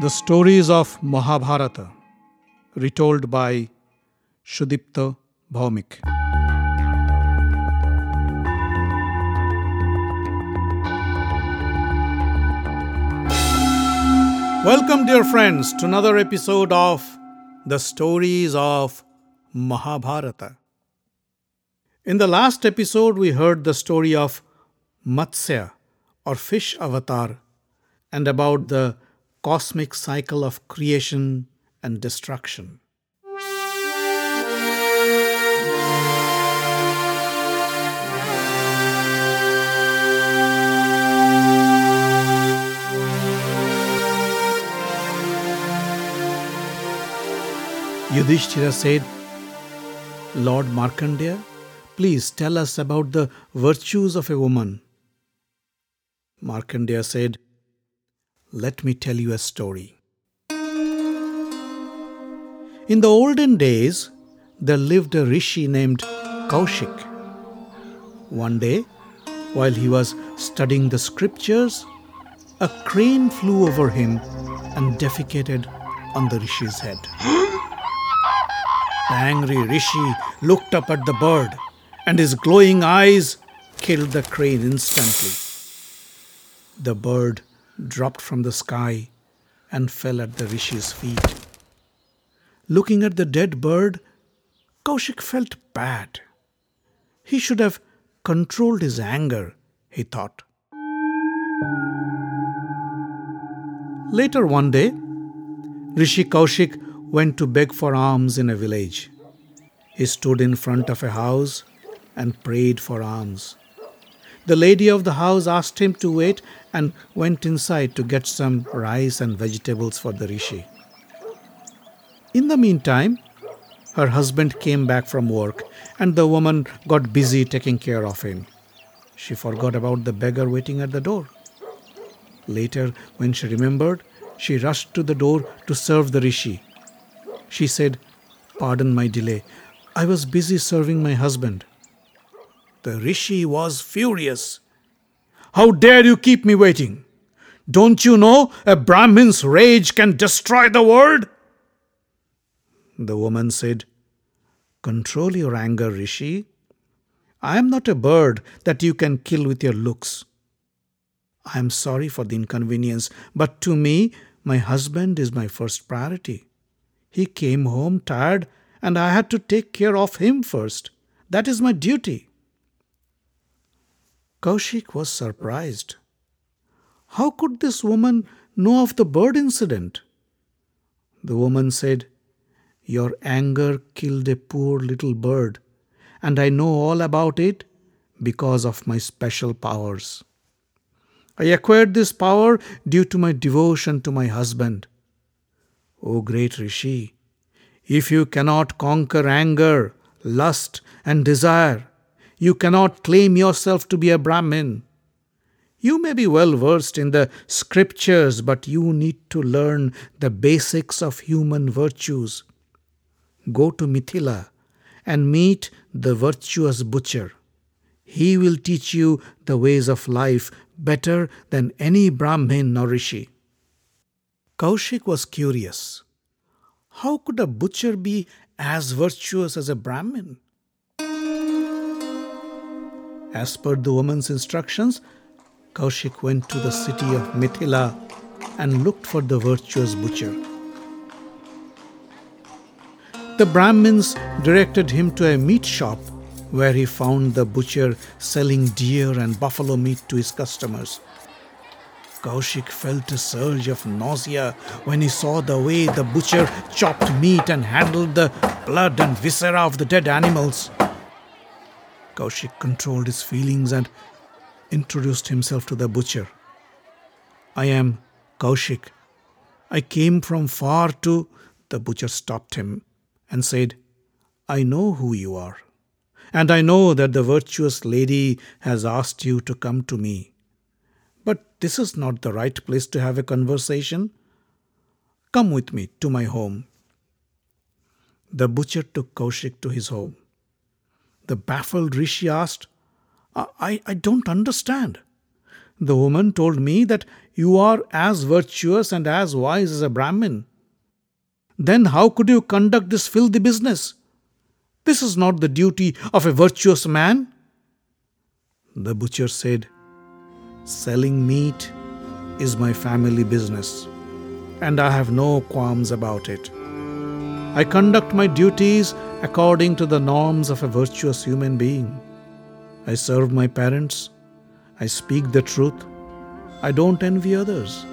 The stories of Mahabharata, retold by Shudipta Bhaumik. Welcome, dear friends, to another episode of The Stories of Mahabharata. In the last episode, we heard the story of Matsya, or fish avatar, and about the cosmic cycle of creation and destruction. Yudhishthira said, "Lord Markandeya, please tell us about the virtues of a woman." Markandeya said, "Let me tell you a story. In the olden days, there lived a rishi named Kaushik. One day, while he was studying the scriptures, a crane flew over him and defecated on the rishi's head. The angry rishi looked up at the bird, and his glowing eyes killed the crane instantly. The bird dropped from the sky and fell at the rishi's feet. Looking at the dead bird, Kaushik felt bad. He should have controlled his anger, he thought. Later one day, Rishi Kaushik went to beg for alms in a village. He stood in front of a house and prayed for alms. The lady of the house asked him to wait and went inside to get some rice and vegetables for the rishi. In the meantime, her husband came back from work and the woman got busy taking care of him. She forgot about the beggar waiting at the door. Later, when she remembered, she rushed to the door to serve the rishi. She said, "Pardon my delay. I was busy serving my husband." The rishi was furious. "How dare you keep me waiting? Don't you know a Brahmin's rage can destroy the world?" The woman said, "Control your anger, Rishi. I am not a bird that you can kill with your looks. I am sorry for the inconvenience, but to me, my husband is my first priority. He came home tired and I had to take care of him first. That is my duty." Kaushik was surprised. How could this woman know of the bird incident? The woman said, "Your anger killed a poor little bird, and I know all about it because of my special powers. I acquired this power due to my devotion to my husband. O great Rishi, if you cannot conquer anger, lust and desire, you cannot claim yourself to be a Brahmin. You may be well versed in the scriptures, but you need to learn the basics of human virtues. Go to Mithila and meet the virtuous butcher. He will teach you the ways of life better than any Brahmin or Rishi." Kaushik was curious. How could a butcher be as virtuous as a Brahmin? As per the woman's instructions, Kaushik went to the city of Mithila and looked for the virtuous butcher. The Brahmins directed him to a meat shop where he found the butcher selling deer and buffalo meat to his customers. Kaushik felt a surge of nausea when he saw the way the butcher chopped meat and handled the blood and viscera of the dead animals. Kaushik controlled his feelings and introduced himself to the butcher. "I am Kaushik. I came from far to..." The butcher stopped him and said, "I know who you are, and I know that the virtuous lady has asked you to come to me. But this is not the right place to have a conversation. Come with me to my home." The butcher took Kaushik to his home. The baffled rishi asked, I don't understand. The woman told me that you are as virtuous and as wise as a Brahmin. Then how could you conduct this filthy business? This is not the duty of a virtuous man. The butcher said, Selling meat is my family business, and I have no qualms about it. I conduct my duties according to the norms of a virtuous human being. I serve my parents. I speak the truth. I don't envy others.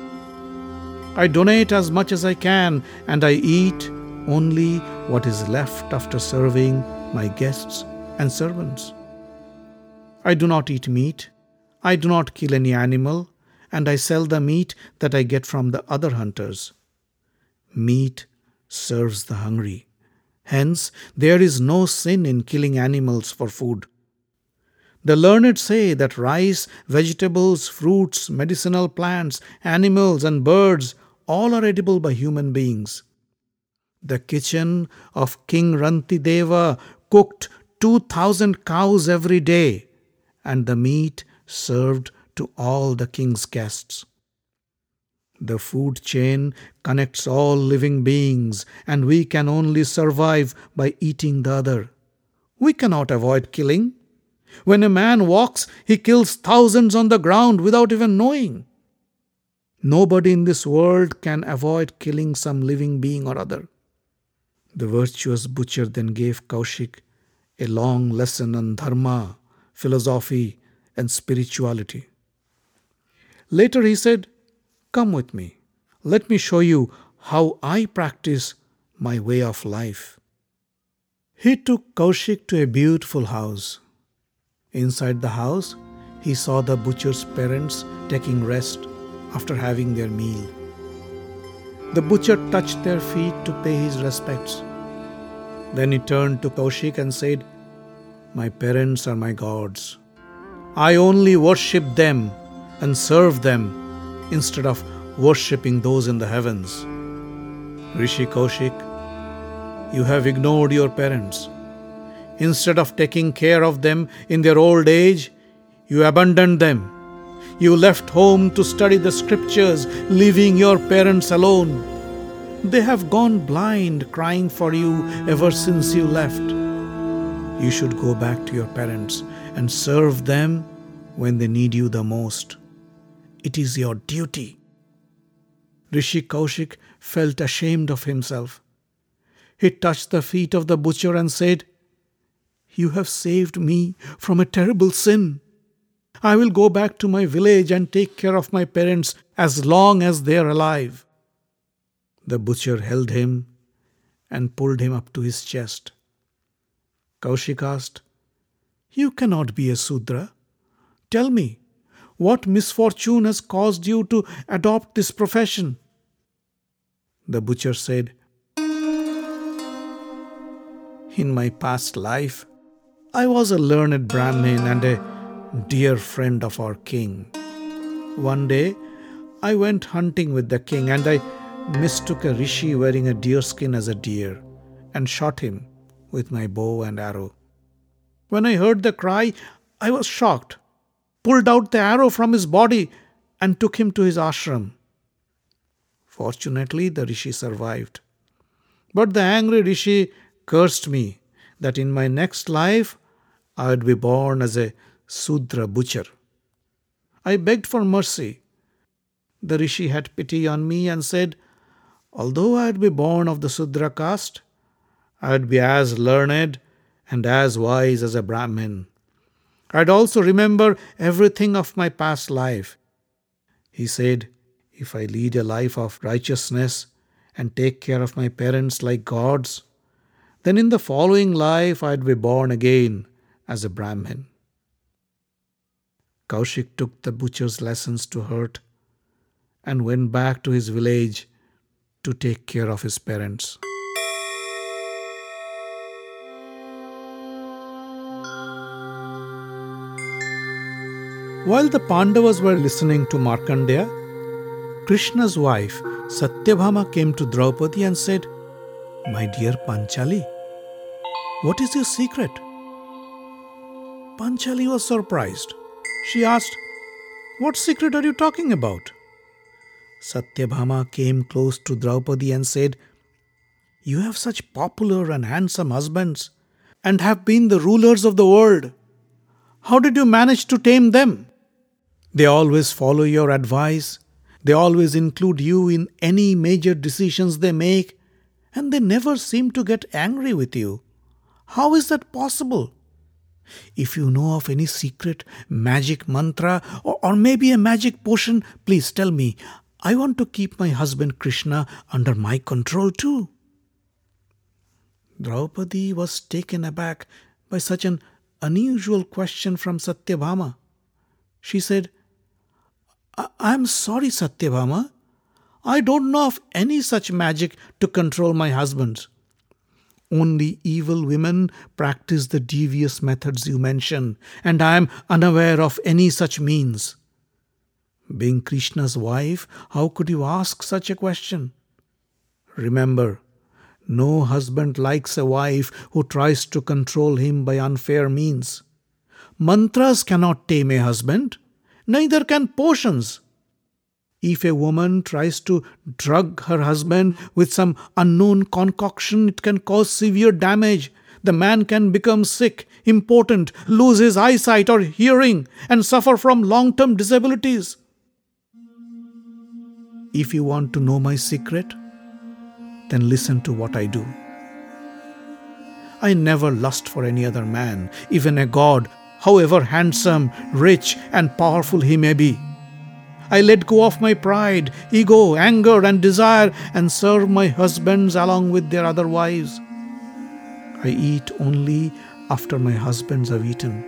I donate as much as I can, and I eat only what is left after serving my guests and servants. I do not eat meat. I do not kill any animal, and I sell the meat that I get from the other hunters. Meat serves the hungry. Hence, there is no sin in killing animals for food. The learned say that rice, vegetables, fruits, medicinal plants, animals and birds all are edible by human beings. The kitchen of King Rantideva cooked 2,000 cows every day, and the meat served to all the king's guests. The food chain connects all living beings, and we can only survive by eating the other. We cannot avoid killing. When a man walks, he kills thousands on the ground without even knowing. Nobody in this world can avoid killing some living being or other. The virtuous butcher then gave Kaushik a long lesson on dharma, philosophy, and spirituality. Later he said, Come with me. Let me show you how I practice my way of life. He took Kaushik to a beautiful house. Inside the house, he saw the butcher's parents taking rest after having their meal. The butcher touched their feet to pay his respects. Then he turned to Kaushik and said, My parents are my gods. I only worship them and serve them instead of worshipping those in the heavens. Rishi Kaushik, you have ignored your parents. Instead of taking care of them in their old age, you abandoned them. You left home to study the scriptures, leaving your parents alone. They have gone blind, crying for you ever since you left. You should go back to your parents and serve them when they need you the most. It is your duty. Rishi Kaushik felt ashamed of himself. He touched the feet of the butcher and said, You have saved me from a terrible sin. I will go back to my village and take care of my parents as long as they are alive. The butcher held him and pulled him up to his chest. Kaushik asked, You cannot be a Sudra. Tell me, what misfortune has caused you to adopt this profession? The butcher said, In my past life, I was a learned Brahmin and a dear friend of our king. One day, I went hunting with the king and I mistook a rishi wearing a deerskin as a deer and shot him with my bow and arrow. When I heard the cry, I was shocked, pulled out the arrow from his body and took him to his ashram. Fortunately, the rishi survived. But the angry rishi cursed me that in my next life I would be born as a Sudra butcher. I begged for mercy. The rishi had pity on me and said, Although I would be born of the Sudra caste, I would be as learned and as wise as a Brahmin. I would also remember everything of my past life. He said, If I lead a life of righteousness and take care of my parents like gods, then in the following life I'd be born again as a Brahmin. Kaushik took the butcher's lessons to heart and went back to his village to take care of his parents. While the Pandavas were listening to Markandeya, Krishna's wife Satyabhama came to Draupadi and said, My dear Panchali, what is your secret? Panchali was surprised. She asked, What secret are you talking about? Satyabhama came close to Draupadi and said, You have such popular and handsome husbands, and have been the rulers of the world. How did you manage to tame them? They always follow your advice, they always include you in any major decisions they make, and they never seem to get angry with you. How is that possible? If you know of any secret magic mantra or maybe a magic potion, please tell me. I want to keep my husband Krishna under my control too. Draupadi was taken aback by such an unusual question from Satyabhama. She said, I'm sorry, Satyabhama. I don't know of any such magic to control my husband. Only evil women practice the devious methods you mention, and I am unaware of any such means. Being Krishna's wife, how could you ask such a question? Remember, no husband likes a wife who tries to control him by unfair means. Mantras cannot tame a husband, neither can potions. If a woman tries to drug her husband with some unknown concoction, it can cause severe damage. The man can become sick, impotent, lose his eyesight or hearing, and suffer from long-term disabilities. If you want to know my secret, then listen to what I do. I never lust for any other man, even a god, however handsome, rich, and powerful he may be. I let go of my pride, ego, anger, and desire and serve my husbands along with their other wives. I eat only after my husbands have eaten.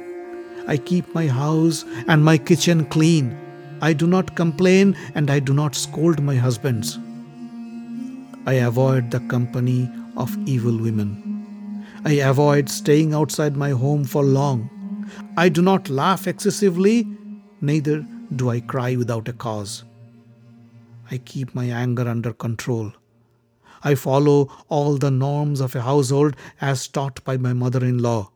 I keep my house and my kitchen clean. I do not complain and I do not scold my husbands. I avoid the company of evil women. I avoid staying outside my home for long. I do not laugh excessively, neither do I cry without a cause. I keep my anger under control. I follow all the norms of a household as taught by my mother-in-law.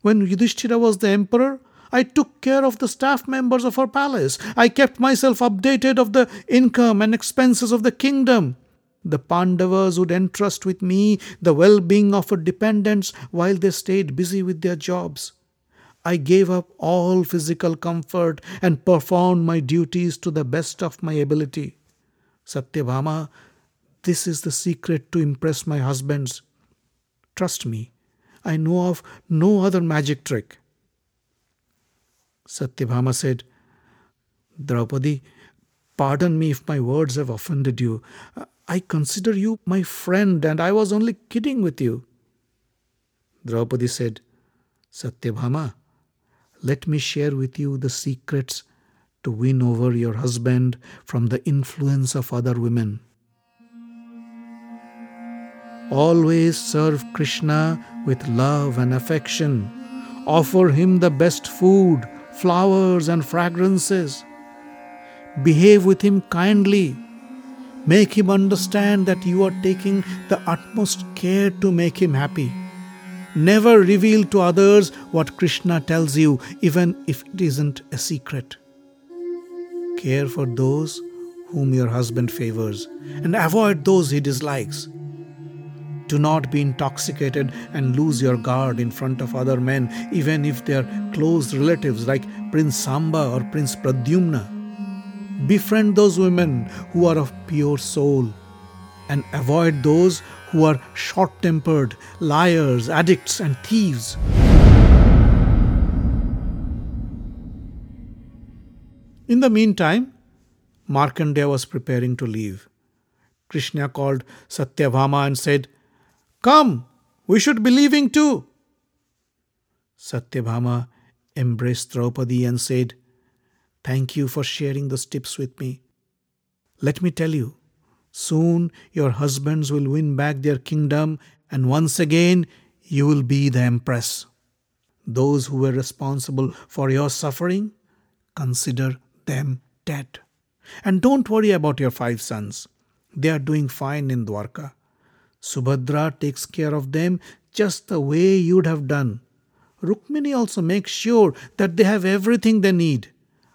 When Yudhishthira was the emperor, I took care of the staff members of her palace. I kept myself updated of the income and expenses of the kingdom. The Pandavas would entrust with me the well-being of her dependents while they stayed busy with their jobs. I gave up all physical comfort and performed my duties to the best of my ability. Satyabhama, this is the secret to impress my husbands. Trust me, I know of no other magic trick. Satyabhama said, Draupadi, pardon me if my words have offended you. I consider you my friend and I was only kidding with you. Draupadi said, Satyabhama, let me share with you the secrets to win over your husband from the influence of other women. Always serve Krishna with love and affection. Offer him the best food, flowers and fragrances. Behave with him kindly. Make him understand that you are taking the utmost care to make him happy. Never reveal to others what Krishna tells you, even if it isn't a secret. Care for those whom your husband favors and avoid those he dislikes. Do not be intoxicated and lose your guard in front of other men, even if they are close relatives like Prince Samba or Prince Pradyumna. Befriend those women who are of pure soul and avoid those who are short-tempered, liars, addicts, and thieves. In the meantime, Markandeya was preparing to leave. Krishna called Satyabhama and said, Come, we should be leaving too. Satyabhama embraced Draupadi and said, Thank you for sharing those tips with me. Let me tell you, soon your husbands will win back their kingdom and once again you will be the empress. Those who were responsible for your suffering, consider them dead. And don't worry about your 5 sons. They are doing fine in Dwarka. Subhadra takes care of them just the way you'd have done. Rukmini also makes sure that they have everything they need.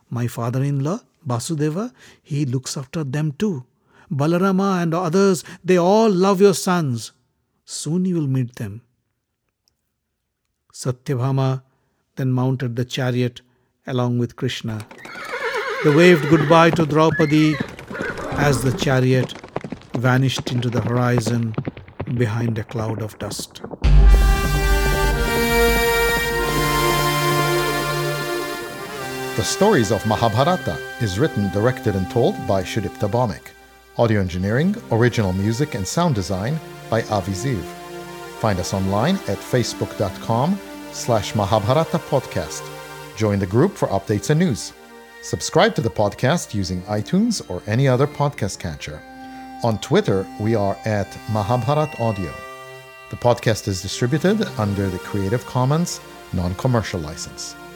My father-in-law, Vasudeva, he looks after them too. Balarama and others, they all love your sons. Soon you will meet them. Satyabhama then mounted the chariot along with Krishna. They waved goodbye to Draupadi as the chariot vanished into the horizon behind a cloud of dust. The Stories of Mahabharata is written, directed and told by Shudipta Bhaumik. Audio engineering, original music and sound design by Avi Ziv. Find us online at facebook.com/Mahabharata podcast. Join the group for updates and news. Subscribe to the podcast using iTunes or any other podcast catcher. On Twitter, we are at Mahabharat Audio. The podcast is distributed under the Creative Commons non-commercial license.